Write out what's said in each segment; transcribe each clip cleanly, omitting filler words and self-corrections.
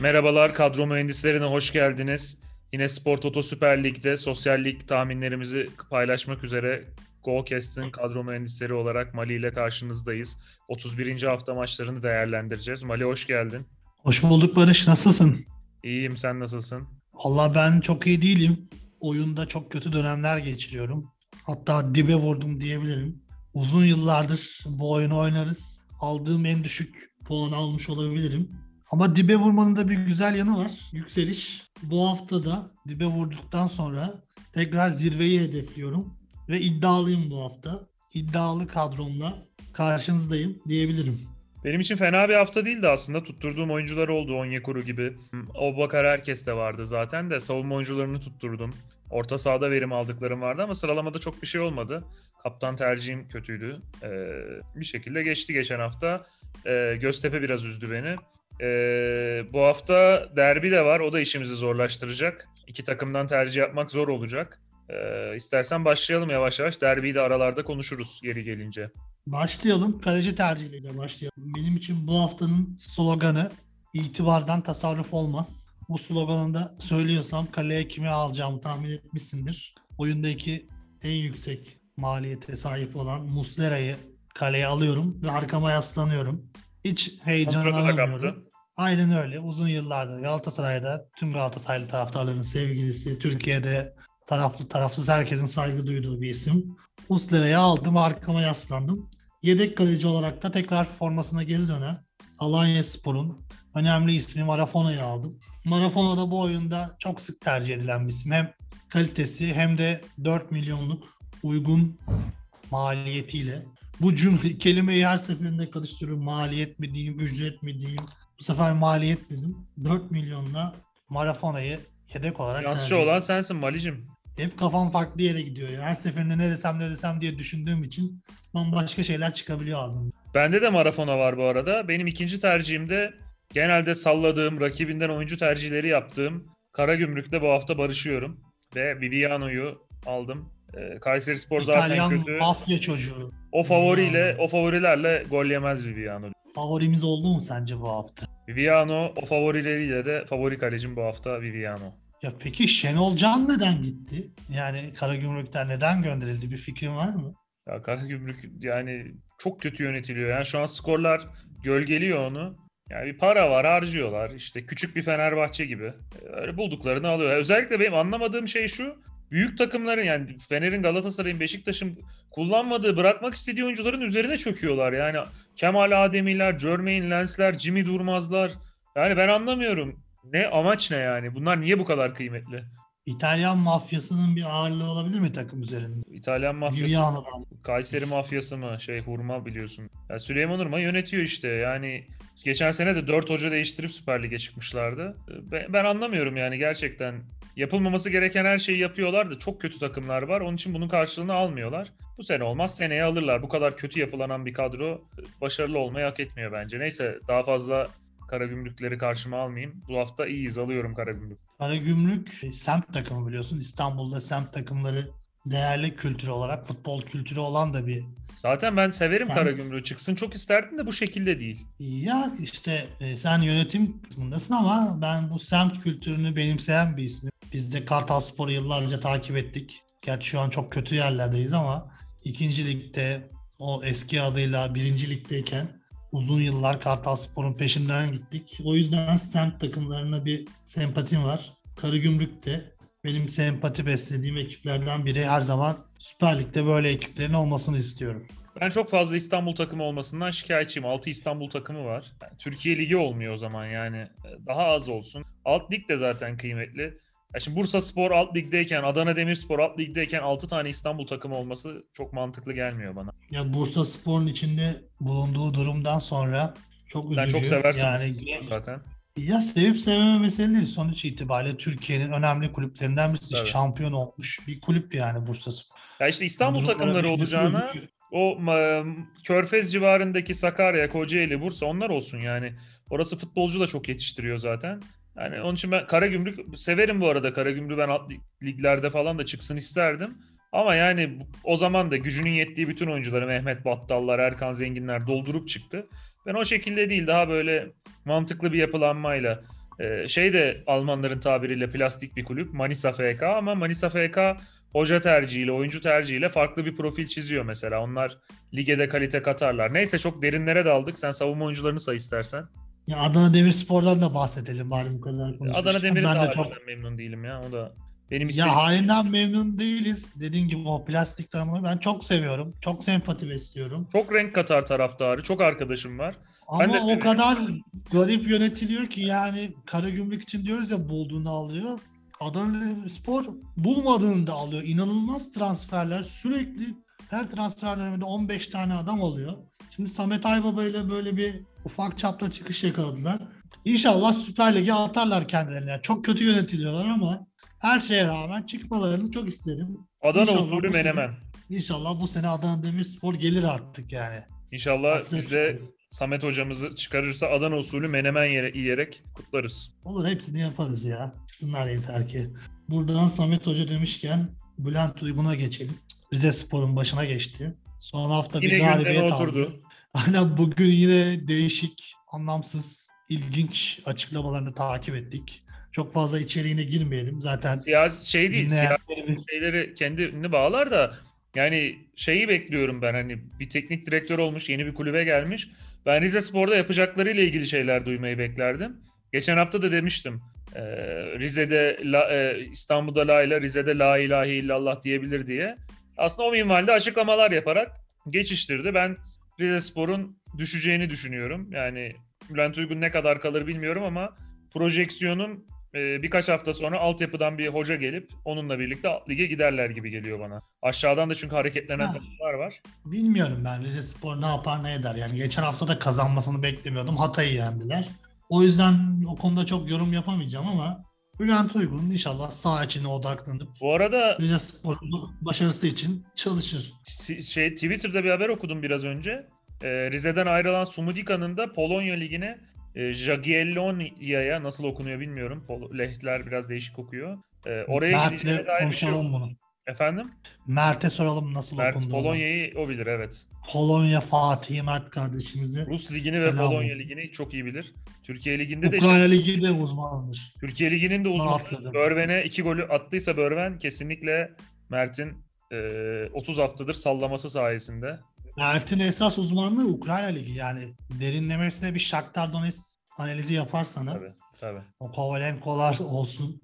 Merhabalar, kadro mühendislerine hoş geldiniz. Yine Spor Toto Süper Lig'de sosyal lig tahminlerimizi paylaşmak üzere GoCast'ın kadro mühendisleri olarak Mali ile karşınızdayız. 31. hafta maçlarını değerlendireceğiz. Mali hoş geldin. Hoş bulduk Barış, nasılsın? İyiyim, sen nasılsın? Vallahi ben çok iyi değilim. Oyunda çok kötü dönemler geçiriyorum. Hatta dibe vurdum diyebilirim. Uzun yıllardır bu oyunu oynarız. Aldığım en düşük puanı almış olabilirim. Ama dibe vurmanın da bir güzel yanı var. Yükseliş. Bu hafta da dibe vurduktan sonra tekrar zirveyi hedefliyorum. Ve iddialıyım bu hafta. İddialı kadromla karşınızdayım diyebilirim. Benim için fena bir hafta değildi aslında. Tutturduğum oyuncular oldu. Onyekuru gibi. Obakar herkes de vardı zaten de. Savunma oyuncularını tutturdum. Orta sahada verim aldıklarım vardı ama sıralamada çok bir şey olmadı. Kaptan tercihim kötüydü. Bir şekilde geçti geçen hafta. Göztepe biraz üzdü beni. Bu hafta derbi de var. O da işimizi zorlaştıracak. İki takımdan tercih yapmak zor olacak. İstersen başlayalım yavaş yavaş. Derbiyi de aralarda konuşuruz geri gelince. Başlayalım. Kaleci tercihleriyle başlayalım. Benim için bu haftanın sloganı itibardan tasarruf olmaz. Bu sloganı da söylüyorsam kaleye kimi alacağımı tahmin etmişsindir. Oyundaki en yüksek maliyete sahip olan Muslera'yı kaleye alıyorum ve arkama yaslanıyorum. Hiç heyecanlanamıyorum. Aynen öyle. Uzun yıllardır Galatasaray'da tüm Galatasaraylı taraftarların sevgilisi, Türkiye'de taraflı tarafsız herkesin saygı duyduğu bir isim. Muslera'yı aldım, arkama yaslandım. Yedek kaleci olarak da tekrar formasına geri dönen Alanya Spor'un önemli ismi Marafona'yı aldım. Marafona da bu oyunda çok sık tercih edilen bir isim. Hem kalitesi hem de 4 milyonluk uygun maliyetiyle. Bu cümle, kelimeyi her seferinde karıştırıyorum. Maliyet mi diyeyim, ücret mi diyeyim? Bu sefer maliyet dedim. 4 milyonla Marafona'yı yedek olarak tercih ediyorum. Yansıcı olan sensin Malicim. Hep kafam farklı yere gidiyor ya. Her seferinde ne desem diye düşündüğüm için bambaşka şeyler çıkabiliyor ağzımda. Bende de Marafona var bu arada. Benim ikinci tercihimde genelde salladığım, rakibinden oyuncu tercihleri yaptığım Karagümrük'te bu hafta barışıyorum. Ve Viviano'yu aldım. Kayseri Spor zaten kötü. İtalyan mafya çocuğu. O favorilerle gol yemez Viviano. Favorimiz oldu mu sence bu hafta? Viviano, o favorileriyle de favori kalecim bu hafta Viviano. Ya peki Şenol Can neden gitti? Yani Karagümrük'ten neden gönderildi, bir fikrin var mı? Ya Karagümrük yani çok kötü yönetiliyor. Yani şu an skorlar gölgeliyor onu. Yani bir para var, harcıyorlar. İşte küçük bir Fenerbahçe gibi. Öyle bulduklarını alıyor. Özellikle benim anlamadığım şey şu. Büyük takımların yani Fener'in, Galatasaray'ın, Beşiktaş'ın kullanmadığı, bırakmak istediği oyuncuların üzerine çöküyorlar. Yani Kemal Ademiler, Jermaine Lens'ler, Jimmy Durmaz'lar. Yani ben anlamıyorum. Amaç ne yani? Bunlar niye bu kadar kıymetli? İtalyan mafyasının bir ağırlığı olabilir mi takım üzerinde? İtalyan mafyası mı? Kayseri mafyası mı? Hurma biliyorsun. Yani Süleyman Hurma yönetiyor işte. Yani geçen sene de 4 hoca değiştirip Süper Lig'e çıkmışlardı. Ben anlamıyorum yani gerçekten. Yapılmaması gereken her şeyi yapıyorlar da çok kötü takımlar var. Onun için bunun karşılığını almıyorlar. Bu sene olmaz, seneye alırlar. Bu kadar kötü yapılanan bir kadro başarılı olmayı hak etmiyor bence. Neyse, daha fazla Karagümrükleri karşıma almayayım. Bu hafta iyiyiz, alıyorum Karagümrük. Karagümrük semt takımı biliyorsun. İstanbul'da semt takımları değerli kültürü olarak, futbol kültürü olan da bir... Zaten ben severim Karagümrük'ü. Çıksın çok isterdim de bu şekilde değil. Ya işte sen yönetim kısmındasın ama ben bu semt kültürünü benimseyen bir ismim. Biz de Kartalspor'u yıllarca takip ettik. Gerçi şu an çok kötü yerlerdeyiz ama 2. Lig'de, o eski adıyla 1. Lig'deyken uzun yıllar Kartalspor'un peşinden gittik. O yüzden semt takımlarına bir sempatim var. Karagümrük de benim sempati beslediğim ekiplerden biri. Her zaman Süper Lig'de böyle ekiplerin olmasını istiyorum. Ben çok fazla İstanbul takımı olmasından şikayetçiyim. 6 İstanbul takımı var. Yani Türkiye Ligi olmuyor o zaman yani. Daha az olsun. Alt lig de zaten kıymetli. Ya şimdi Bursa Spor alt ligdeyken, Adana Demirspor alt ligdeyken 6 tane İstanbul takımı olması çok mantıklı gelmiyor bana. Ya Bursa Spor'un içinde bulunduğu durumdan sonra çok üzücü. Ben çok seversin yani, zaten. Ya sevip sevmeme meseleleri sonuç itibariyle Türkiye'nin önemli kulüplerinden birisi, evet. Şampiyon olmuş bir kulüp yani Bursa Spor. Ya işte İstanbul takımları olacağına o Körfez civarındaki Sakarya, Kocaeli, Bursa onlar olsun yani. Orası futbolcu da çok yetiştiriyor zaten. Yani onun için ben Karagümrük severim bu arada. Karagümrük ben alt liglerde falan da çıksın isterdim. Ama yani o zaman da gücünün yettiği bütün oyuncuları Mehmet Battallar, Erkan Zenginler doldurup çıktı. Ben o şekilde değil, daha böyle mantıklı bir yapılanmayla Şey de Almanların tabiriyle plastik bir kulüp Manisa FK, ama Manisa FK hoca tercihiyle, oyuncu tercihiyle farklı bir profil çiziyor mesela. Onlar ligede kalite katarlar. Neyse, çok derinlere daldık. Sen savunma oyuncularını say istersen. Ya Adana Demirspor'dan da bahsedelim bari, bu kadar konuşmuşken. Adana Demir'in de halinden çok... memnun değilim ya. O da benim istediğim. Ya halinden memnun değiliz. Dediğim gibi o plastik tamamı ben çok seviyorum. Çok sempati besliyorum. Çok renk katar taraftarı. Çok arkadaşım var. Ama o seviyorum. Kadar garip yönetiliyor ki yani Karagümrük için diyoruz ya bulduğunu alıyor. Adana Demirspor bulmadığını da alıyor. İnanılmaz transferler. Sürekli her transfer döneminde 15 tane adam alıyor. Şimdi Samet Aybaba ile böyle bir ufak çapta çıkış yakaladılar. İnşallah Süper Lig'e atarlar kendilerini. Yani çok kötü yönetiliyorlar ama her şeye rağmen çıkmalarını çok isterim. Adana usulü menemen. İnşallah bu sene Adana Demirspor gelir artık yani. İnşallah biz de Samet hocamızı çıkarırsa Adana usulü menemen yiyerek kutlarız. Olur, hepsini yaparız ya. Çıksınlar yeter ki. Buradan Samet hoca demişken Bülent Uygun'a geçelim. Rize Spor'un başına geçti. Son hafta yine bir galibiyet aldı. Aynen, bugün yine değişik, anlamsız, ilginç açıklamalarını takip ettik. Çok fazla içeriğine girmeyelim zaten. Siyasi şeyleri kendini bağlar da yani şeyi bekliyorum ben, hani bir teknik direktör olmuş, yeni bir kulübe gelmiş. Ben Rize Spor'da yapacaklarıyla ilgili şeyler duymayı beklerdim. Geçen hafta da demiştim. İstanbul'da la ilahe, Rize'de la ilahe illallah diyebilir diye. Aslında o minvalde açıklamalar yaparak geçiştirdi. Ben Rize Spor'un düşeceğini düşünüyorum. Yani Bülent Uygun ne kadar kalır bilmiyorum ama projeksiyonum birkaç hafta sonra altyapıdan bir hoca gelip onunla birlikte lige giderler gibi geliyor bana. Aşağıdan da çünkü hareketlenen takımlar var. Bilmiyorum ben Rize Spor ne yapar ne eder. Yani geçen hafta da kazanmasını beklemiyordum. Hatay'ı yendiler. O yüzden o konuda çok yorum yapamayacağım ama Bülent Uygun inşallah saha içine odaklanıp bu arada Rize Spor'un başarısı için çalışır. Twitter'da bir haber okudum biraz önce. Rize'den ayrılan Sumudica'nın da Polonya Ligi'ne Jagiellonia'ya, nasıl okunuyor bilmiyorum. Lehler biraz değişik okuyor. Oraya gideceğine dair bir şey yok. Bunu. Efendim? Mert'e soralım nasıl okunduğunu. Mert Polonya'yı o bilir, evet. Polonya Fatih Mert kardeşimizi. Rus Ligi'ni ve Polonya Ligi'ni çok iyi bilir. Türkiye Ligi'nde de... Ukrayna Ligi'de de uzmandır. Türkiye Ligi'nin de uzmanı. Börven'e 2 golü attıysa Börven kesinlikle Mert'in 30 haftadır sallaması sayesinde. Mert'in esas uzmanlığı Ukrayna Ligi. Yani derinlemesine bir Shakhtar Donetsk analizi yaparsanız. Tabii. O Kovalenkolar olsun,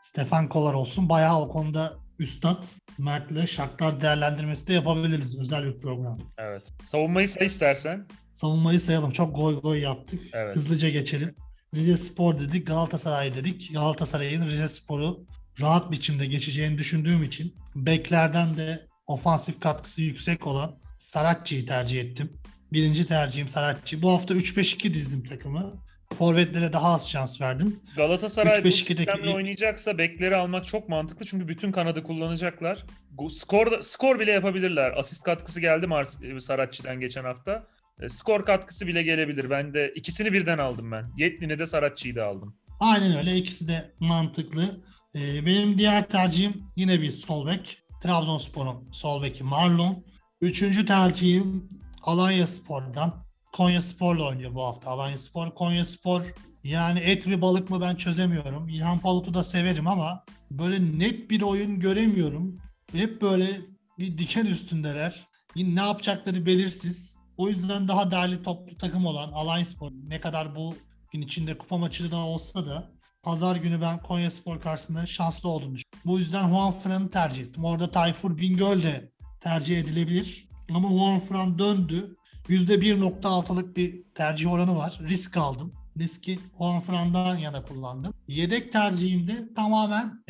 Stefankolar olsun. Bayağı o konuda üstad Mert'le Shakhtar değerlendirmesi de yapabiliriz. Özel bir program. Evet. Savunmayı say istersen. Savunmayı sayalım. Çok goy goy yaptık. Evet. Hızlıca geçelim. Rize Spor dedik, Galatasaray dedik. Galatasaray'ın Rize Spor'u rahat biçimde geçeceğini düşündüğüm için beklerden de ofansif katkısı yüksek olan Saracchi'yi tercih ettim. Birinci tercihim Saracchi. Bu hafta 3-5-2 dizdim takımı. Forvetlere daha az şans verdim. Galatasaray bu sistemle oynayacaksa bekleri almak çok mantıklı. Çünkü bütün kanadı kullanacaklar. Skor bile yapabilirler. Asist katkısı geldi Saracchi'den geçen hafta. Skor katkısı bile gelebilir. Ben de ikisini birden aldım ben. Yetlin'i de Saracchi'yi de aldım. Aynen öyle. İkisi de mantıklı. Benim diğer tercihim yine bir sol bek. Trabzonspor'un sol beki Marlon. Üçüncü tercihim Alanya Spor'dan. Konya Spor'la oynuyor bu hafta. Alanyaspor, Konya Spor. Yani et mi balık mı ben çözemiyorum. İlhan Palut'u da severim ama böyle net bir oyun göremiyorum. Hep böyle bir diken üstündeler. Yine ne yapacakları belirsiz. O yüzden daha değerli toplu takım olan Alanyaspor, ne kadar bu gün içinde kupa maçı da olsa da pazar günü ben Konya Spor karşısında şanslı oldum. Bu yüzden Juanfran'ı tercih ettim. Orada Tayfur Bingöl de tercih edilebilir. Ama Juanfran döndü. %1.6'lık bir tercih oranı var. Risk aldım. Riski Juanfran'dan yana kullandım. Yedek tercihimde tamamen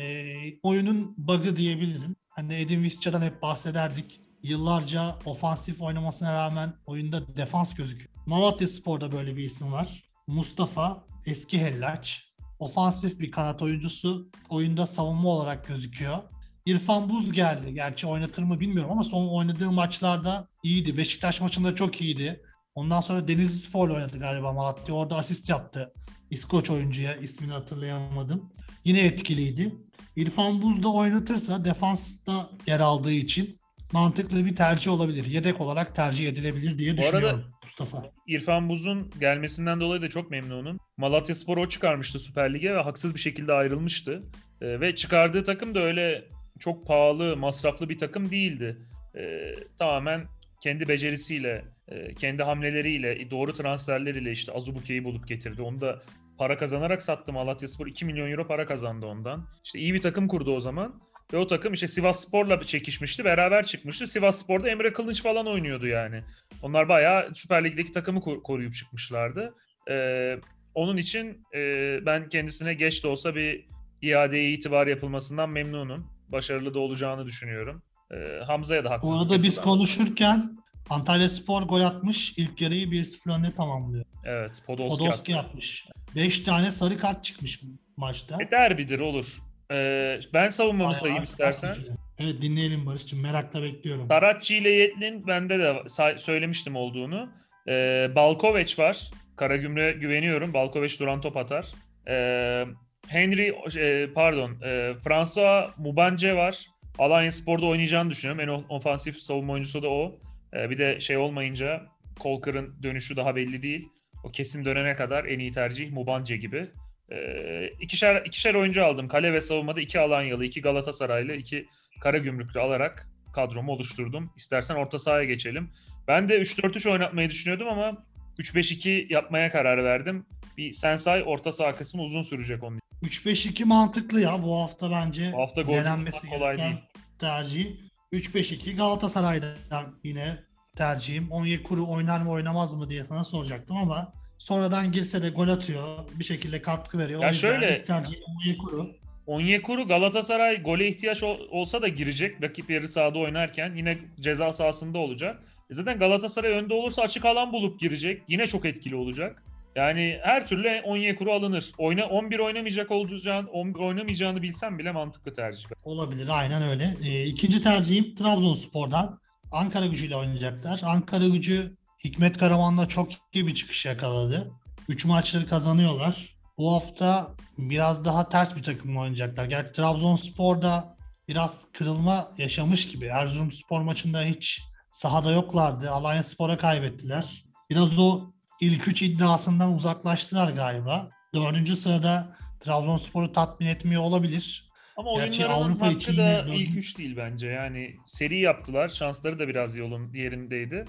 oyunun bug'ı diyebilirim. Hani Edin Visca'dan hep bahsederdik. Yıllarca ofansif oynamasına rağmen oyunda defans gözüküyor. Malatya Spor'da böyle bir isim var. Mustafa eski Hellaç. Ofansif bir kanat oyuncusu. Oyunda savunma olarak gözüküyor. İrfan Buz geldi. Gerçi oynatır mı bilmiyorum ama son oynadığı maçlarda iyiydi. Beşiktaş maçında çok iyiydi. Ondan sonra Denizli Spor'la oynadı galiba Malatya. Orada asist yaptı. İskoç oyuncuya, ismini hatırlayamadım. Yine etkiliydi. İrfan Buz da oynatırsa defansta yer aldığı için mantıklı bir tercih olabilir. Yedek olarak tercih edilebilir diye düşünüyorum Mustafa. İrfan Buz'un gelmesinden dolayı da çok memnunum. Malatya Spor o çıkarmıştı Süper Lig'e ve haksız bir şekilde ayrılmıştı. Ve çıkardığı takım da öyle çok pahalı, masraflı bir takım değildi. Tamamen kendi becerisiyle, kendi hamleleriyle, doğru transferleriyle işte Azubuke'yi bulup getirdi. Onu da para kazanarak sattı Malatyaspor. 2 milyon euro para kazandı ondan. İşte iyi bir takım kurdu o zaman. Ve o takım işte Sivas Spor'la çekişmişti. Beraber çıkmıştı. Sivas Spor'da Emre Kılınç falan oynuyordu yani. Onlar bayağı Süper Lig'deki takımı koruyup çıkmışlardı. Onun için ben kendisine geç de olsa bir iadeye itibar yapılmasından memnunum. Başarılı da olacağını düşünüyorum. Hamza'ya da haksızlık. Bu arada biz konuşurken Antalyaspor gol atmış. İlk yarıyı 1-0 önde tamamlıyor. Evet. Podolski atmış. 5 tane sarı kart çıkmış maçta. Derbidir, olur. Ben savunmamı sayayım istersen. Evet, dinleyelim Barış'cığım. Merakla bekliyorum. Saracchi ile Yetlin bende de söylemiştim olduğunu. Balkovec var. Karagümrük'e güveniyorum. Balkovec duran top atar. François Mubanje var. Alanya Spor'da oynayacağını düşünüyorum. En ofansif savunma oyuncusu da o. Bir de olmayınca Kolkır'ın dönüşü daha belli değil. O kesin dönene kadar en iyi tercih Mubanje gibi. İkişer oyuncu aldım. Kale ve savunmada 2 Alanyalı, 2 Galatasaraylı, 2 Karagümrüklü alarak kadromu oluşturdum. İstersen orta sahaya geçelim. Ben de 3-4-3 oynatmayı düşünüyordum ama 3-5-2 yapmaya karar verdim. Bir Sensay orta saha kısmı uzun sürecek onun için. 3-5-2 mantıklı ya bu hafta bence. Bu hafta gol atmak kolay değil. Tercih 3-5-2 Galatasaray'dan yine tercihim. Onyekuru oynar mı oynamaz mı diye sana soracaktım ama sonradan girse de gol atıyor. Bir şekilde katkı veriyor. Ya şöyle, Onyekuru Galatasaray gole ihtiyaç olsa da girecek. Rakip yarı sahada oynarken yine ceza sahasında olacak. Zaten Galatasaray önde olursa açık alan bulup girecek. Yine çok etkili olacak. Yani her türlü Onyekuru alınır. 11 oynamayacağını bilsem bile mantıklı tercih. Olabilir, aynen öyle. İkinci tercihim Trabzonspor'dan. Ankara Gücü ile oynayacaklar. Ankara Gücü Hikmet Karaman'la çok iyi bir çıkış yakaladı. 3 maçları kazanıyorlar. Bu hafta biraz daha ters bir takımla oynayacaklar. Gerçi Trabzonspor'da biraz kırılma yaşamış gibi. Erzurumspor maçında hiç sahada yoklardı. Alanyaspor'a kaybettiler. Biraz o ilk 3 iddiasından uzaklaştılar galiba. 4. sırada Trabzonspor'u tatmin etmiyor olabilir. Ama oyunların hakkı da ilk 3 değil bence. Yani seri yaptılar. Şansları da biraz yerindeydi.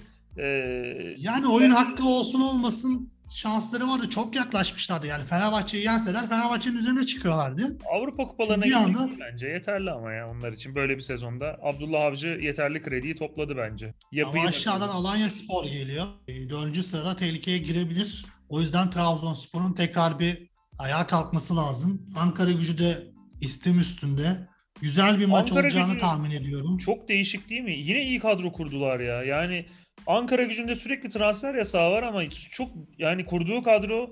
Yani oyun hakkı olsun olmasın şansları vardı. Çok yaklaşmışlardı. Yani Fenerbahçe'yi yenseler Fenerbahçe'nin üzerine çıkıyorlardı. Avrupa kupalarına gittik bence. Yeterli ama ya onlar için böyle bir sezonda. Abdullah Avcı yeterli krediyi topladı bence. Ama aşağıdan Alanya Spor geliyor. 4. sırada tehlikeye girebilir. O yüzden Trabzonspor'un tekrar bir ayağa kalkması lazım. Ankara Gücü de istim üstünde. Güzel bir maç olacağını tahmin ediyorum. Çok değişik değil mi? Yine iyi kadro kurdular ya. Yani Ankara Gücü'nde sürekli transfer yasağı var ama çok yani kurduğu kadro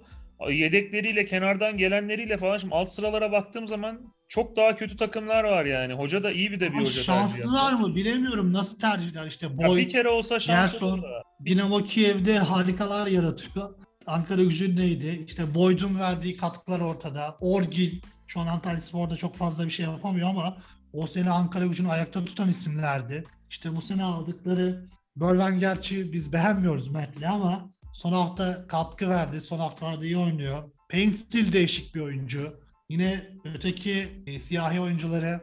yedekleriyle, kenardan gelenleriyle falan. Şimdi alt sıralara baktığım zaman çok daha kötü takımlar var yani. Hoca da iyi bir hoca. Şanslılar mı bilemiyorum. Nasıl tercihler işte. Boy, bir kere olsa şanslı olur da. Dinamo Kiev'de harikalar yaratıyor. Ankara Gücü neydi? İşte Boyd'un verdiği katkılar ortada. Orgil. Şu an Antalyaspor'da çok fazla bir şey yapamıyor ama o sene Ankara Gücü'nü ayakta tutan isimlerdi. İşte bu sene aldıkları Bölven, gerçi biz beğenmiyoruz Mert'le ama son hafta katkı verdi. Son haftalarda iyi oynuyor. Paint Steel değişik bir oyuncu. Yine öteki siyahi oyuncuları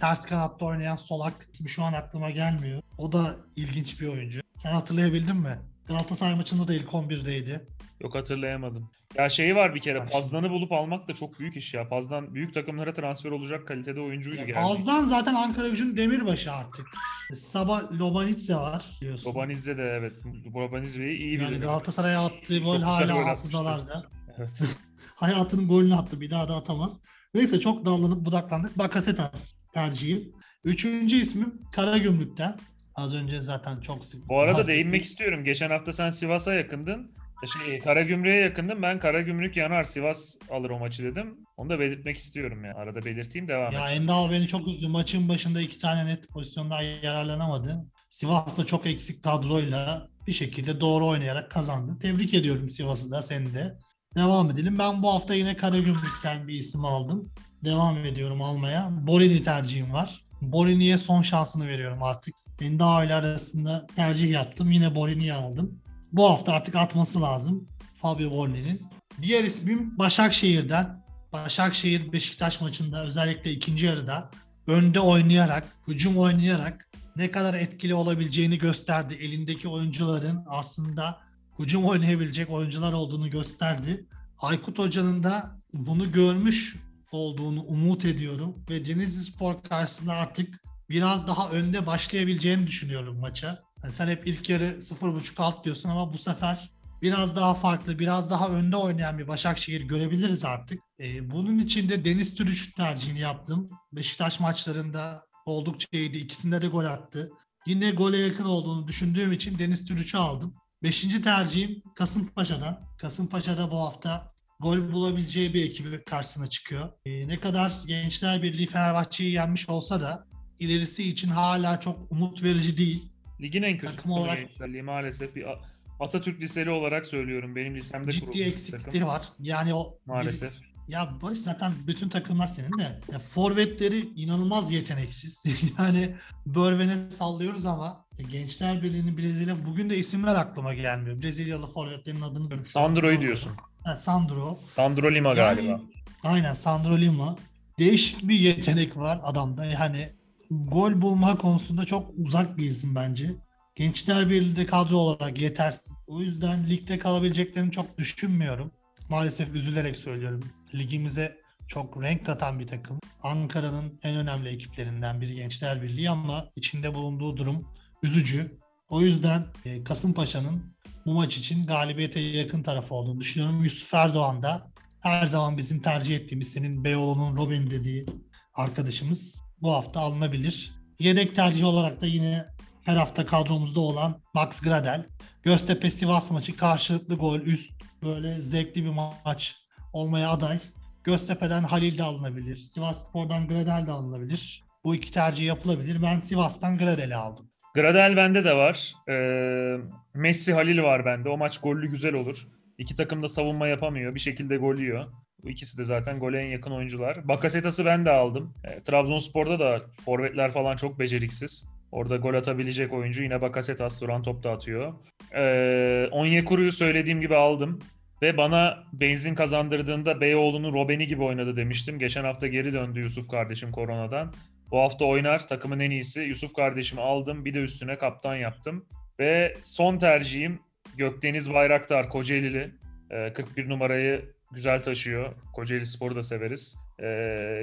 ters kanatta oynayan Solak. İsmi şu an aklıma gelmiyor. O da ilginç bir oyuncu. Sen hatırlayabildin mi? Galatasaray maçında da ilk 11'deydi. Yok, hatırlayamadım. Ya var bir kere. Pazlan'ı bulup almak da çok büyük iş ya. Pazlan büyük takımlara transfer olacak kalitede oyuncuydu gerçekten. Pazlan zaten Ankara Gücü'nün demirbaşı artık. Lobanidze var biliyorsun. Lobanidze de evet. Lobanidze'yi iyi biliyor. Yani Galatasaray'a attığı gol hala hafızalarda. Evet. Hayatının golünü attı. Bir daha da atamaz. Neyse, çok dallanıp budaklandık. Bakasetas tercihim. 3. ismim Karagümrük'ten. Az önce zaten çok sık. Bu arada değinmek istiyorum. Geçen hafta sen Sivas'a yakındın. Karagümrük'e yakındım. Ben Karagümrük yanar, Sivas alır o maçı dedim. Onu da belirtmek istiyorum yani. Arada belirteyim, devam edeyim. Ya Endal beni çok üzdü. Maçın başında 2 tane net pozisyonda yararlanamadı. Sivas da çok eksik kadroyla bir şekilde doğru oynayarak kazandı. Tebrik ediyorum Sivas'ı da, seni de. Devam edelim. Ben bu hafta yine Karagümrük'ten bir isim aldım. Devam ediyorum almaya. Borini tercihim var. Borini'ye son şansını veriyorum artık. Ben de aile arasında tercih yaptım. Yine Borini'yi aldım. Bu hafta artık atması lazım Fabio Borini'nin. Diğer ismim Başakşehir'den. Başakşehir Beşiktaş maçında özellikle ikinci yarıda önde oynayarak, hücum oynayarak ne kadar etkili olabileceğini gösterdi. Elindeki oyuncuların aslında hücum oynayabilecek oyuncular olduğunu gösterdi. Aykut Hoca'nın da bunu görmüş olduğunu umut ediyorum ve Denizli Spor karşısında artık biraz daha önde başlayabileceğini düşünüyorum maça. Yani sen hep ilk yarı 0.5 alt diyorsun ama bu sefer biraz daha farklı, biraz daha önde oynayan bir Başakşehir görebiliriz artık. Bunun için de Deniz Türüç tercihini yaptım. Beşiktaş maçlarında oldukça iyiydi. İkisinde de gol attı. Yine gole yakın olduğunu düşündüğüm için Deniz Türüç'ü aldım. 5. tercihim Kasımpaşa'dan. Kasımpaşa'da bu hafta gol bulabileceği bir ekibi karşısına çıkıyor. Ne kadar Gençler Birliği Fenerbahçe'yi yenmiş olsa da ilerisi için hala çok umut verici değil. Ligin en kötü takımı olarak Gençler Birliği maalesef bir Atatürk Liseli olarak söylüyorum. Benim lisemde kurulmuş. Ciddi eksiklikleri var. Yani o maalesef. Ya Barış zaten bütün takımlar senin de. Ya, forvetleri inanılmaz yeteneksiz. Yani Börven'e sallıyoruz ama Gençler Birliği'nin Brezilya bugün de isimler aklıma gelmiyor. Brezilyalı forvetlerin adını görmüştüm. Sandro'yu diyorsun. Ha, Sandro. Sandro Lima yani, galiba. Aynen Sandro Lima. Değişik bir yetenek var adamda. Yani gol bulma konusunda çok uzak bir isim bence. Gençler Birliği'de kadro olarak yetersiz. O yüzden ligde kalabileceklerini çok düşünmüyorum. Maalesef üzülerek söylüyorum. Ligimize çok renk katan bir takım. Ankara'nın en önemli ekiplerinden biri Gençler Birliği ama içinde bulunduğu durum üzücü. O yüzden Kasımpaşa'nın bu maç için galibiyete yakın tarafı olduğunu düşünüyorum. Yusuf Erdoğan da her zaman bizim tercih ettiğimiz, senin Beyoğlu'nun Robin dediği arkadaşımız bu hafta alınabilir. Yedek tercih olarak da yine her hafta kadromuzda olan Max Gradel. Göztepe Sivas maçı karşılıklı gol üst, böyle zevkli bir maç olmaya aday. Göztepe'den Halil de alınabilir. Sivasspor'dan Gradel de alınabilir. Bu iki tercih yapılabilir. Ben Sivas'tan Gradel'i aldım. Gradel bende de var. Messi Halil var bende. O maç gollü güzel olur. İki takım da savunma yapamıyor. Bir şekilde gol yiyor. İkisi de zaten gole en yakın oyuncular. Bakasetas'ı ben de aldım. Trabzonspor'da da forvetler falan çok beceriksiz. Orada gol atabilecek oyuncu yine Bakasetas, duran top da atıyor. Onyekuru'yu söylediğim gibi aldım. Ve bana benzin kazandırdığında Beyoğlu'nun Robben'i gibi oynadı demiştim. Geçen hafta geri döndü Yusuf kardeşim koronadan. Bu hafta oynar, takımın en iyisi. Yusuf kardeşimi aldım, bir de üstüne kaptan yaptım. Ve son tercihim Gökdeniz Bayraktar, Kocaelili. 41 numarayı güzel taşıyor. Kocaeli Spor'u da severiz.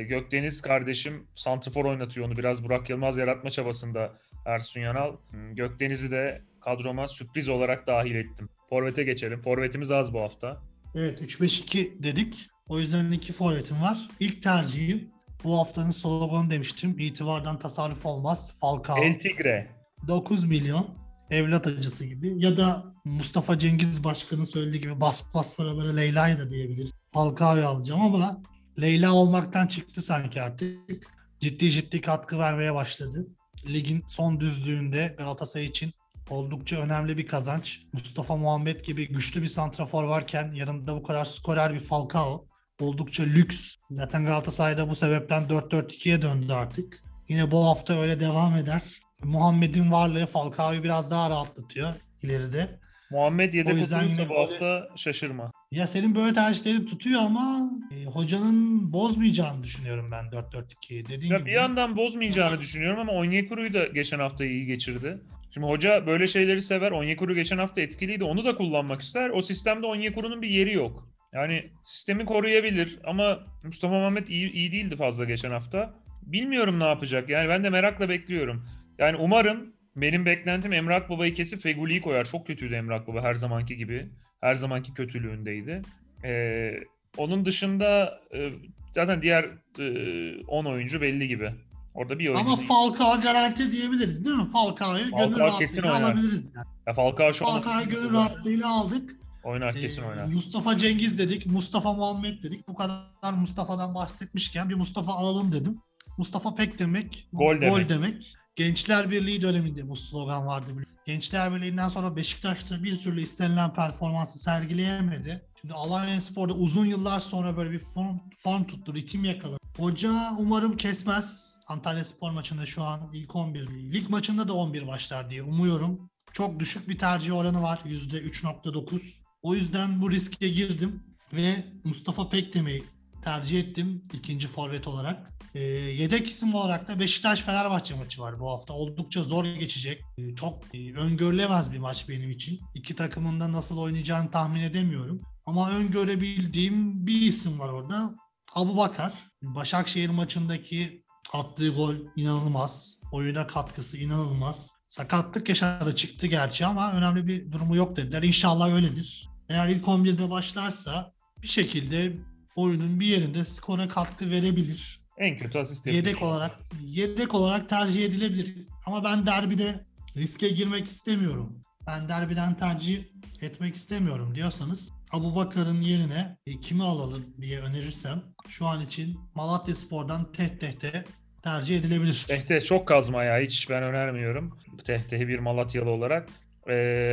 Gökdeniz kardeşim santrfor oynatıyor onu. Biraz Burak Yılmaz yaratma çabasında Ersun Yanal. Gökdeniz'i de kadroma sürpriz olarak dahil ettim. Forvet'e geçelim. Forvet'imiz az bu hafta. Evet, 3-5-2 dedik. O yüzden 2 forvetim var. İlk tercihim bu haftanın sloganı demiştim. İtibardan tasarruf olmaz. Falcao. El Tigre. 9 milyon evlat acısı gibi. Ya da Mustafa Cengiz Başkan'ın söylediği gibi bas bas paraları Leyla'ya da diyebilir. Falcao'yu alacağım ama Leyla olmaktan çıktı sanki artık. Ciddi katkı vermeye başladı. Ligin son düzlüğünde Galatasaray için oldukça önemli bir kazanç. Mustafa Muhammed gibi güçlü bir santrafor varken yanında bu kadar skorer bir Falcao oldukça lüks. Zaten Galatasaray'da bu sebepten 4-4-2'ye döndü artık. Yine bu hafta öyle devam eder. Muhammed'in varlığı Falcao'yu biraz daha rahatlatıyor ileride. Muhammed yedek oturursa bu hafta şaşırma. Ya senin böyle tercihlerin tutuyor ama hocanın bozmayacağını düşünüyorum ben 4-4-2'yi. Dediğim gibi. Bir yandan bozmayacağını düşünüyorum ama Onyekuru'yu da geçen hafta iyi geçirdi. Şimdi hoca böyle şeyleri sever. Onyekuru geçen hafta etkiliydi. Onu da kullanmak ister. O sistemde Onyekuru'nun bir yeri yok. Yani sistemi koruyabilir ama Mustafa Muhammed iyi değildi fazla geçen hafta. Bilmiyorum ne yapacak. Yani ben de merakla bekliyorum. Yani umarım, benim beklentim Emre Akbaba'yı kesip Feguli'yi koyar. Çok kötüydü Emre Akbaba her zamanki gibi. Her zamanki kötülüğündeydi. Onun dışında zaten diğer 10 oyuncu belli gibi. Orada bir oyuncu. Ama Falcao garanti diyebiliriz değil mi? Falcao'yu gönül rahatlığıyla alabiliriz. Yani. Ya Falcao'yu gönül rahatlığıyla aldık. Oynar kesin oynar. Mustafa Cengiz dedik, Mustafa Muhammed dedik. Bu kadar Mustafa'dan bahsetmişken bir Mustafa alalım dedim. Mustafa pek demek, gol demek. Gençler Birliği döneminde bu slogan vardı. Gençler Birliği'nden sonra Beşiktaş'ta bir türlü istenilen performansı sergileyemedi. Şimdi Alanyaspor'da uzun yıllar sonra böyle bir form tuttu, ritim yakaladı. Hoca umarım kesmez. Antalyaspor maçında şu an ilk 11. Lig maçında da 11 başlar diye umuyorum. Çok düşük bir tercih oranı var. %3.9. O yüzden bu riske girdim ve Mustafa Pekdemir'i tercih ettim ikinci forvet olarak. Yedek isim olarak da Beşiktaş-Fenerbahçe maçı var bu hafta. Oldukça zor geçecek. Çok öngörülemez bir maç benim için. İki takımın da nasıl oynayacağını tahmin edemiyorum. Ama öngörebildiğim bir isim var orada. Abubakar. Başakşehir maçındaki attığı gol inanılmaz. Oyuna katkısı inanılmaz. Sakatlık yaşadı çıktı gerçi ama önemli bir durumu yok dediler. İnşallah öyledir. Eğer ilk 11'de başlarsa bir şekilde oyunun bir yerinde skora katkı verebilir. En kötü asist yapıyor. Yedek olarak tercih edilebilir. Ama ben derbide riske girmek istemiyorum. Ben derbiden tercih etmek istemiyorum diyorsanız Abubakar'ın yerine kimi alalım diye önerirsem şu an için Malatya Spor'dan Tehteh'te tercih edilebilir. Tehteh çok kazma ya, hiç ben önermiyorum. Tehteh'i bir Malatyalı olarak.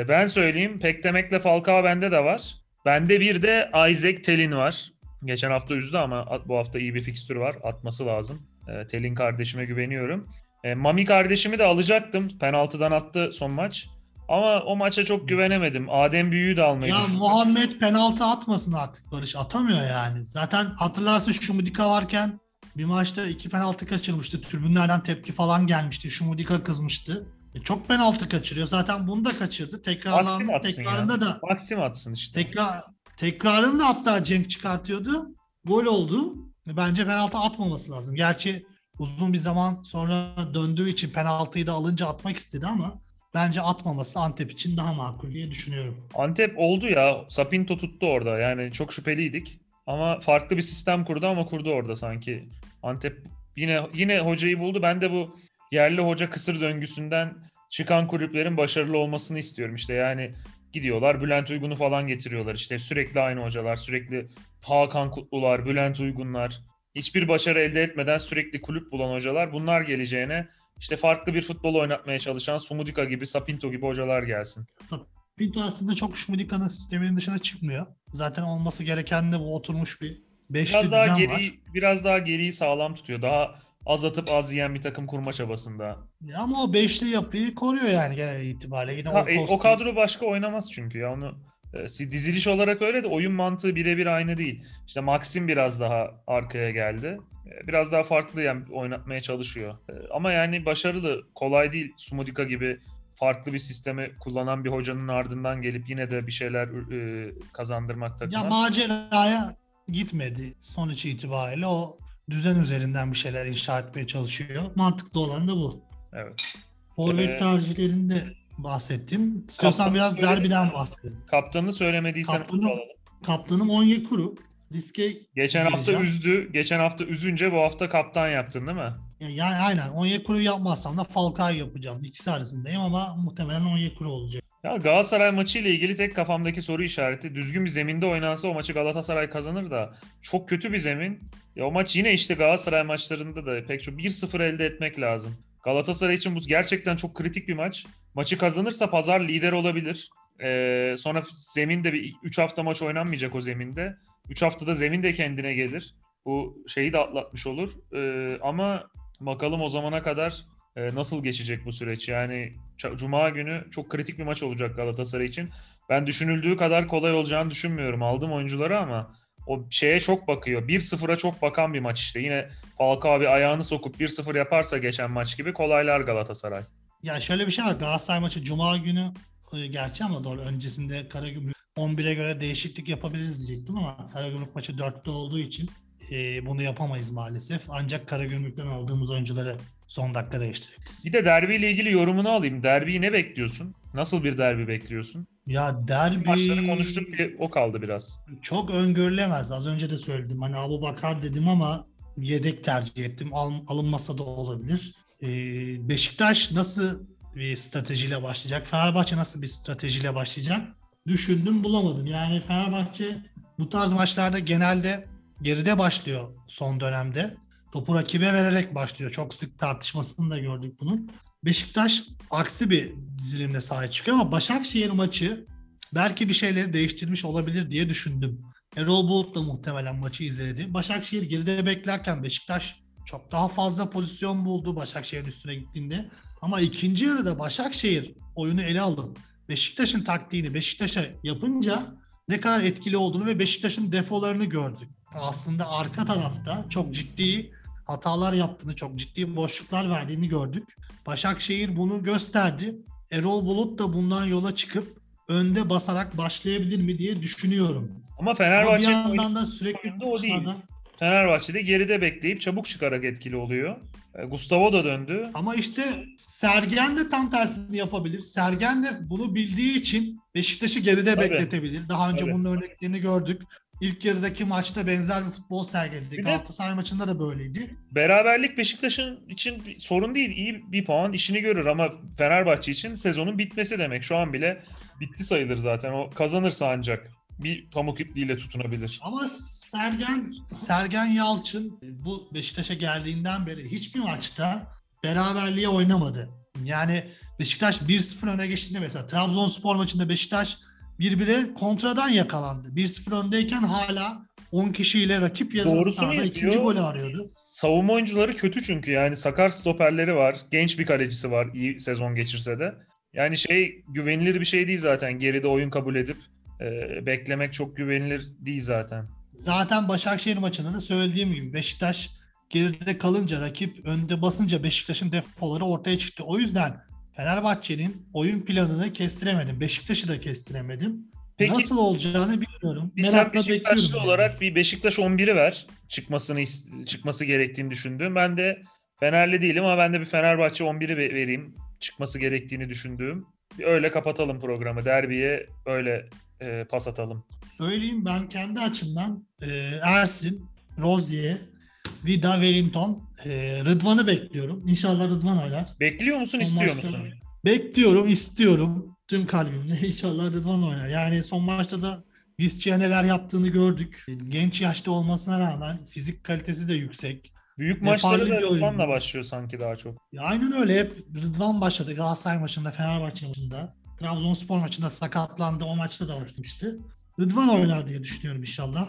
Ben söyleyeyim, Pekdemek'le Falcao bende de var. Bende bir de Isaac Telin var. Geçen hafta üzdü ama bu hafta iyi bir fikstür var. Atması lazım. Telin kardeşime güveniyorum. Mami kardeşimi de alacaktım. Penaltıdan attı son maç. Ama o maça çok güvenemedim. Adem Büyü'yü de almayı düşündüm. Muhammed penaltı atmasın artık Barış. Atamıyor yani. Zaten hatırlarsın Sumudica varken bir maçta 2 penaltı kaçırmıştı. Tribünlerden tepki falan gelmişti. Sumudica kızmıştı. Çok penaltı kaçırıyor. Zaten bunu da kaçırdı. Tekrarında da. Maksim atsın işte. Tekrarında hatta Cenk çıkartıyordu. Gol oldu. Bence penaltı atmaması lazım. Gerçi uzun bir zaman sonra döndüğü için penaltıyı da alınca atmak istedi ama bence atmaması Antep için daha makul diye düşünüyorum. Antep oldu ya. Sapinto tuttu orada. Yani çok şüpheliydik. Ama farklı bir sistem kurdu ama kurdu orada sanki. Antep yine hocayı buldu. Ben de bu yerli hoca kısır döngüsünden çıkan kulüplerin başarılı olmasını istiyorum. İşte yani gidiyorlar Bülent Uygun'u falan getiriyorlar. İşte sürekli aynı hocalar, sürekli Hakan Kutlular, Bülent Uygunlar. Hiçbir başarı elde etmeden sürekli kulüp bulan hocalar. Bunlar geleceğine işte farklı bir futbol oynatmaya çalışan Sumudica gibi, Sapinto gibi hocalar gelsin. Sapinto aslında çok Sumudica'nın sisteminin dışına çıkmıyor. Zaten olması gereken de bu oturmuş bir beşli düzen var. Biraz daha geriyi sağlam tutuyor. Daha az atıp az yiyen bir takım kurma çabasında. Ama o beşli yapıyı koruyor yani genel itibariyle. Yine o kadro başka oynamaz çünkü ya onu diziliş olarak öyle de oyun mantığı birebir aynı değil. İşte Maxim biraz daha arkaya geldi. Biraz daha farklı yani oynatmaya çalışıyor. Ama yani başarılı, kolay değil. Sumudica gibi farklı bir sistemi kullanan bir hocanın ardından gelip yine de bir şeyler kazandırmak takımına. Ya maceraya gitmedi sonuç itibariyle o. Düzen üzerinden bir şeyler inşa etmeye çalışıyor. Mantıklı olan da bu. Evet. Forvet tercihlerinde bahsettin. İstiyorsan biraz derbiden bahsedelim. Kaptanı söylemediysen alalım. Kaptanım Onyekuru. Geçen hafta üzünce bu hafta kaptan yaptın değil mi? Yani aynen. Onyekuru yapmazsam da Falcao'yu yapacağım. İkisi arasındayım ama muhtemelen Onyekuru olacak. Ya Galatasaray maçıyla ilgili tek kafamdaki soru işareti düzgün bir zeminde oynansa o maçı Galatasaray kazanır da çok kötü bir zemin. Ya o maç yine işte Galatasaray maçlarında da pek çok 1-0 elde etmek lazım. Galatasaray için bu gerçekten çok kritik bir maç. Maçı kazanırsa pazar lider olabilir. Sonra zeminde bir 3 hafta maç oynanmayacak o zeminde. 3 haftada zemin de kendine gelir. Bu şeyi de atlatmış olur. Ama bakalım o zamana kadar nasıl geçecek bu süreç? Yani Cuma günü çok kritik bir maç olacak Galatasaray için. Ben düşünüldüğü kadar kolay olacağını düşünmüyorum. Aldım oyuncuları ama o şeye çok bakıyor. 1-0'a çok bakan bir maç işte. Yine Falcao bir ayağını sokup 1-0 yaparsa geçen maç gibi kolaylar Galatasaray. Ya şöyle bir şey var. Galatasaray maçı Cuma günü gerçi ama doğru öncesinde Karagümrük 11'e göre değişiklik yapabiliriz diyecektim ama Karagümrük maçı 4'te olduğu için bunu yapamayız maalesef. Ancak Karagümrük'ten aldığımız oyuncuları son dakika değiştireceğiz. Bir de derbiyle ilgili yorumunu alayım. Derbiyi ne bekliyorsun? Nasıl bir derbi bekliyorsun? Ya derbi... Maçları konuştuk ki o kaldı biraz. Çok öngörülemez. Az önce de söyledim. Hani Abubakar dedim ama yedek tercih ettim. Alınmasa da olabilir. Beşiktaş nasıl bir stratejiyle başlayacak? Fenerbahçe nasıl bir stratejiyle başlayacak? Düşündüm bulamadım. Yani Fenerbahçe bu tarz maçlarda genelde geride başlıyor son dönemde. Topu rakibe vererek başlıyor. Çok sık tartışmasını da gördük bunun. Beşiktaş aksi bir dizilimle sahaya çıkıyor ama Başakşehir maçı belki bir şeyleri değiştirmiş olabilir diye düşündüm. Erol Bulut da muhtemelen maçı izledi. Başakşehir geride beklerken Beşiktaş çok daha fazla pozisyon buldu Başakşehir'in üstüne gittiğinde. Ama ikinci yarıda Başakşehir oyunu ele aldı. Beşiktaş'ın taktiğini Beşiktaş'a yapınca ne kadar etkili olduğunu ve Beşiktaş'ın defolarını gördük. Aslında arka tarafta çok ciddi hatalar yaptığını, çok ciddi boşluklar verdiğini gördük. Başakşehir bunu gösterdi. Erol Bulut da bundan yola çıkıp önde basarak başlayabilir mi diye düşünüyorum. Ama Fenerbahçe bir yandan da sürekli o değil. Fenerbahçe'de geride bekleyip çabuk çıkarak etkili oluyor. Gustavo da döndü. Ama işte Sergen de tam tersini yapabilir. Sergen de bunu bildiği için Beşiktaş'ı geride bekletebilir. Daha önce bunun örneklerini gördük. İlk yarıdaki maçta benzer bir futbol sergiledi. Galatasaray maçında da böyleydi. Beraberlik Beşiktaş'ın için sorun değil. İyi bir puan işini görür ama Fenerbahçe için sezonun bitmesi demek. Şu an bile bitti sayılır zaten. O kazanırsa ancak bir pamuk ipliğiyle tutunabilir. Ama Sergen Yalçın bu Beşiktaş'a geldiğinden beri hiçbir maçta beraberliğe oynamadı. Yani Beşiktaş 1-0 öne geçtiğinde mesela Trabzonspor maçında Beşiktaş 1-1'e kontradan yakalandı. 1-0 öndeyken hala 10 kişiyle rakip yarı sahada ikinci golü arıyordu. Savunma oyuncuları kötü çünkü yani sakar stoperleri var. Genç bir kalecisi var iyi sezon geçirse de. Yani güvenilir bir şey değil zaten. Geride oyun kabul edip beklemek çok güvenilir değil zaten. Zaten Başakşehir maçında da söylediğim gibi Beşiktaş geride kalınca, rakip önde basınca Beşiktaş'ın defoları ortaya çıktı. O yüzden Fenerbahçe'nin oyun planını kestiremedim. Beşiktaş'ı da kestiremedim. Peki, nasıl olacağını bilmiyorum. Merakla bekliyorum. Beşiktaşlı olarak bir Beşiktaş 11'i ver. Çıkması gerektiğini düşündüm. Ben de Fenerli değilim ama ben de bir Fenerbahçe 11'i vereyim. Çıkması gerektiğini düşündüğüm. Öyle kapatalım programı. Derbiye öyle pas atalım. Söyleyeyim ben kendi açımdan Ersin, Rozier, Vida, Wellington, Rıdvan'ı bekliyorum. İnşallah Rıdvan oynar. Bekliyor musun, istiyor musun? Bekliyorum, istiyorum. Tüm kalbimle. İnşallah Rıdvan oynar. Yani son maçta da Visci'ye neler yaptığını gördük. Genç yaşta olmasına rağmen fizik kalitesi de yüksek. Büyük maçları da Rıdvan'la başlıyor sanki daha çok. Ya aynen öyle. Hep Rıdvan başladı. Galatasaray maçında, Fenerbahçe maçında. Trabzonspor maçında sakatlandı. O maçta da başlamıştı. Rıdvan oynar diye düşünüyorum inşallah.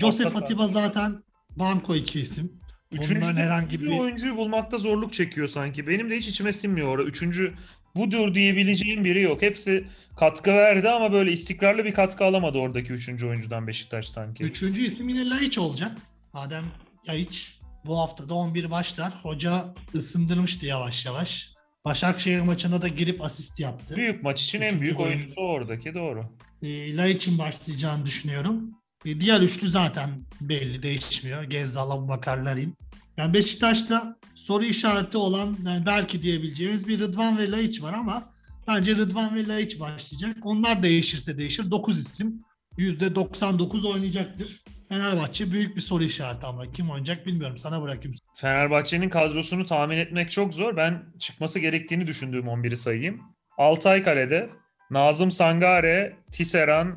Joseph Atiba zaten banko iki isim. Ondan herhangi bir oyuncuyu bulmakta zorluk çekiyor sanki. Benim de hiç içime sinmiyor orada. Üçüncü budur diyebileceğim biri yok. Hepsi katkı verdi ama böyle istikrarlı bir katkı alamadı oradaki üçüncü oyuncudan Beşiktaş sanki. Üçüncü isim yine Laiç olacak. Madem Laiç bu hafta da 11 başlar. Hoca ısındırmıştı yavaş yavaş. Başakşehir maçına da girip asist yaptı. Büyük maç için en büyük oyuncusu oradaki, doğru. Laiç'in başlayacağını düşünüyorum. Diğer üçlü zaten belli, değişmiyor. Gezdal'la Abubakar'ların. Yani Beşiktaş'ta soru işareti olan, yani belki diyebileceğimiz bir Rıdvan ve Laiç var ama bence Rıdvan ve Laiç başlayacak. Onlar değişirse değişir. 9 isim %99 oynayacaktır. Fenerbahçe büyük bir soru işareti ama kim oynayacak bilmiyorum. Sana bırakayım. Fenerbahçe'nin kadrosunu tahmin etmek çok zor. Ben çıkması gerektiğini düşündüğüm 11'i sayayım. Altay kalede, Nazım Sangare, Tisserand,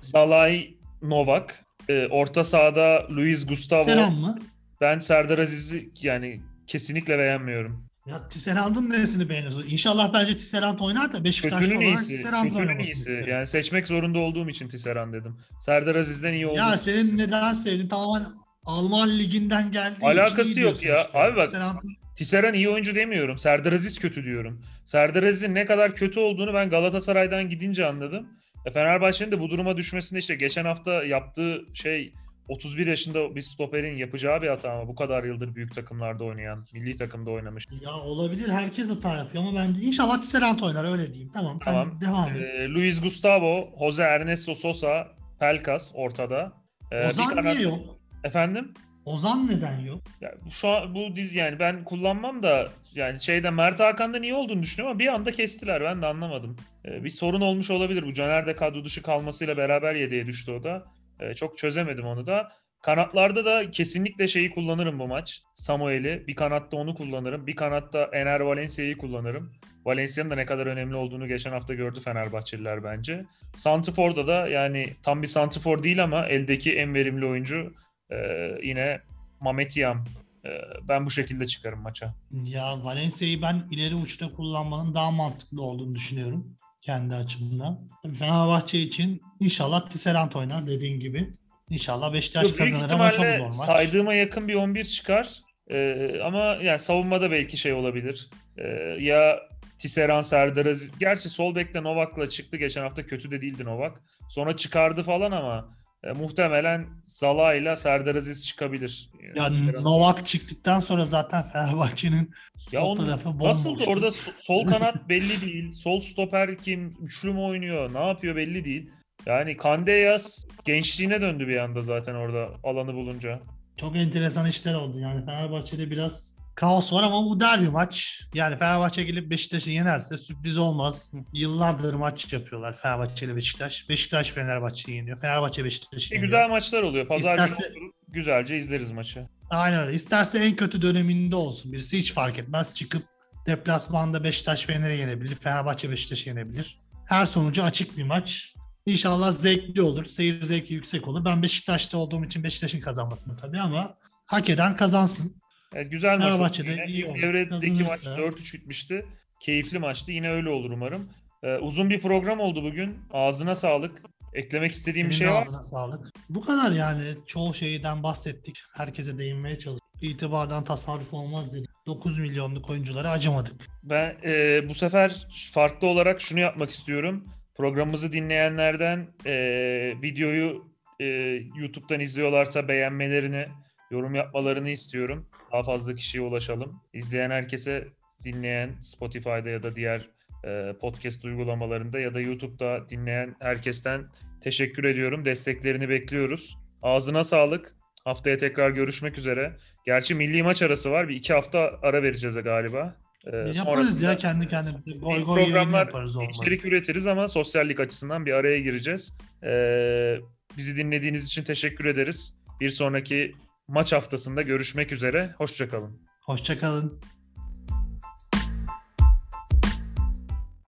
Zalay, Novak, orta sahada Luis Gustavo. Tisserand mı? Ben Serdar Aziz'i yani kesinlikle beğenmiyorum. Ya Tisserand'ın neresini beğeniyorsun? İnşallah bence Tisserand oynar da Beşiktaşlı olarak Tisserand'la oynamasın. Yani seçmek zorunda olduğum için Tisserand dedim. Serdar Aziz'den iyi oldu. Ya senin neden sevdin? Tamamen Alman liginden geldi. Alakası yok ya. Işte. Abi bak Tisserand iyi oyuncu demiyorum. Serdar Aziz kötü diyorum. Serdar Aziz'in ne kadar kötü olduğunu ben Galatasaray'dan gidince anladım. Fenerbahçe'nin de bu duruma düşmesinde işte geçen hafta yaptığı 31 yaşında bir stoperin yapacağı bir hata ama bu kadar yıldır büyük takımlarda oynayan, milli takımda oynamış. Ya olabilir, herkes hata yapıyor ama ben inşallah Tisserand oynar, öyle diyeyim. Tamam. Sen devam et. Luis Gustavo, Jose Ernesto Sosa, Pelkas ortada. Ozan niye yok? Efendim? Ozan neden yok? Ya, şu an bu diz yani ben kullanmam da yani Mert Hakan'dan iyi olduğunu düşünüyorum ama bir anda kestiler, ben de anlamadım. Bir sorun olmuş olabilir bu. Caner de kadro dışı kalmasıyla beraber yediye düştü o da. Çok çözemedim onu da. Kanatlarda da kesinlikle kullanırım bu maç. Samuel'i. Bir kanatta onu kullanırım. Bir kanatta Ener Valencia'yı kullanırım. Valencia'nın da ne kadar önemli olduğunu geçen hafta gördü Fenerbahçeliler bence. Santifor'da da yani tam bir Santifor değil ama eldeki en verimli oyuncu yine Mamet Yam. Ben bu şekilde çıkarım maça. Ya Valencia'yı ben ileri uçta kullanmanın daha mantıklı olduğunu düşünüyorum. kendi açımdan. Tabii Fenerbahçe için inşallah Tisserant oynar dediğin gibi. İnşallah Beşiktaş kazanır ama çok zor maç. Saydığıma yakın bir 11 çıkar. Ama yani savunmada belki şey olabilir. Ya Tisserant, Serdar Aziz. Gerçi sol bekte Novak'la çıktı. Geçen hafta kötü de değildi Novak. Sonra çıkardı falan ama muhtemelen Zala'yla Serdar Aziz çıkabilir. Yani Novak çıktıktan sonra zaten Fenerbahçe'nin sol tarafı bomboş. Nasıldı orada sol kanat belli değil. Sol stoper kim? Üçlü mü oynuyor? Ne yapıyor belli değil. Yani Kandeyas gençliğine döndü bir anda zaten orada alanı bulunca. Çok enteresan işler oldu. Yani Fenerbahçe'de biraz kaos var ama bu derbi maç. Yani Fenerbahçe gelip Beşiktaş'ı yenerse sürpriz olmaz. Yıllardır maç yapıyorlar Fenerbahçe ile Beşiktaş. Beşiktaş Fenerbahçe'yi yeniyor. Fenerbahçe Beşiktaş'ı yeniyor. Güzel maçlar oluyor. Pazar günü oturup güzelce izleriz maçı. Aynen öyle. İsterse en kötü döneminde olsun. Birisi hiç fark etmez. Çıkıp deplasmanda Beşiktaş Fener'e yenebilir. Fenerbahçe Beşiktaş'ı yenebilir. Her sonucu açık bir maç. İnşallah zevkli olur. Seyir zevki yüksek olur. Ben Beşiktaş'ta olduğum için Beşiktaş'ın kazanmasını tabii ama hak eden kazansın. Evet, güzel maç. Fenerbahçe'de yani iyi olur. Devredeki maç 4-3 bitmişti. Keyifli maçtı. Yine öyle olur umarım. Uzun bir program oldu bugün. Ağzına sağlık. Eklemek istediğim bir şey var. Ağzına sağlık. Bu kadar yani. Çoğu şeyden bahsettik. Herkese değinmeye çalıştık. İtibardan tasarruf olmaz dedik. 9 milyonluk oyunculara acımadık. Ben bu sefer farklı olarak şunu yapmak istiyorum. Programımızı dinleyenlerden videoyu YouTube'dan izliyorlarsa beğenmelerini, yorum yapmalarını istiyorum. Daha fazla kişiye ulaşalım. İzleyen herkese, dinleyen Spotify'da ya da diğer podcast uygulamalarında ya da YouTube'da dinleyen herkesten teşekkür ediyorum. Desteklerini bekliyoruz. Ağzına sağlık. Haftaya tekrar görüşmek üzere. Gerçi milli maç arası var. Bir 2 hafta ara vereceğiz galiba. Yaparız ya kendi kendimize. Gol yayını yaparız. İçerik üretiriz ama sosyallik açısından bir araya gireceğiz. Bizi dinlediğiniz için teşekkür ederiz. Bir sonraki maç haftasında görüşmek üzere. Hoşça kalın. Hoşça kalın.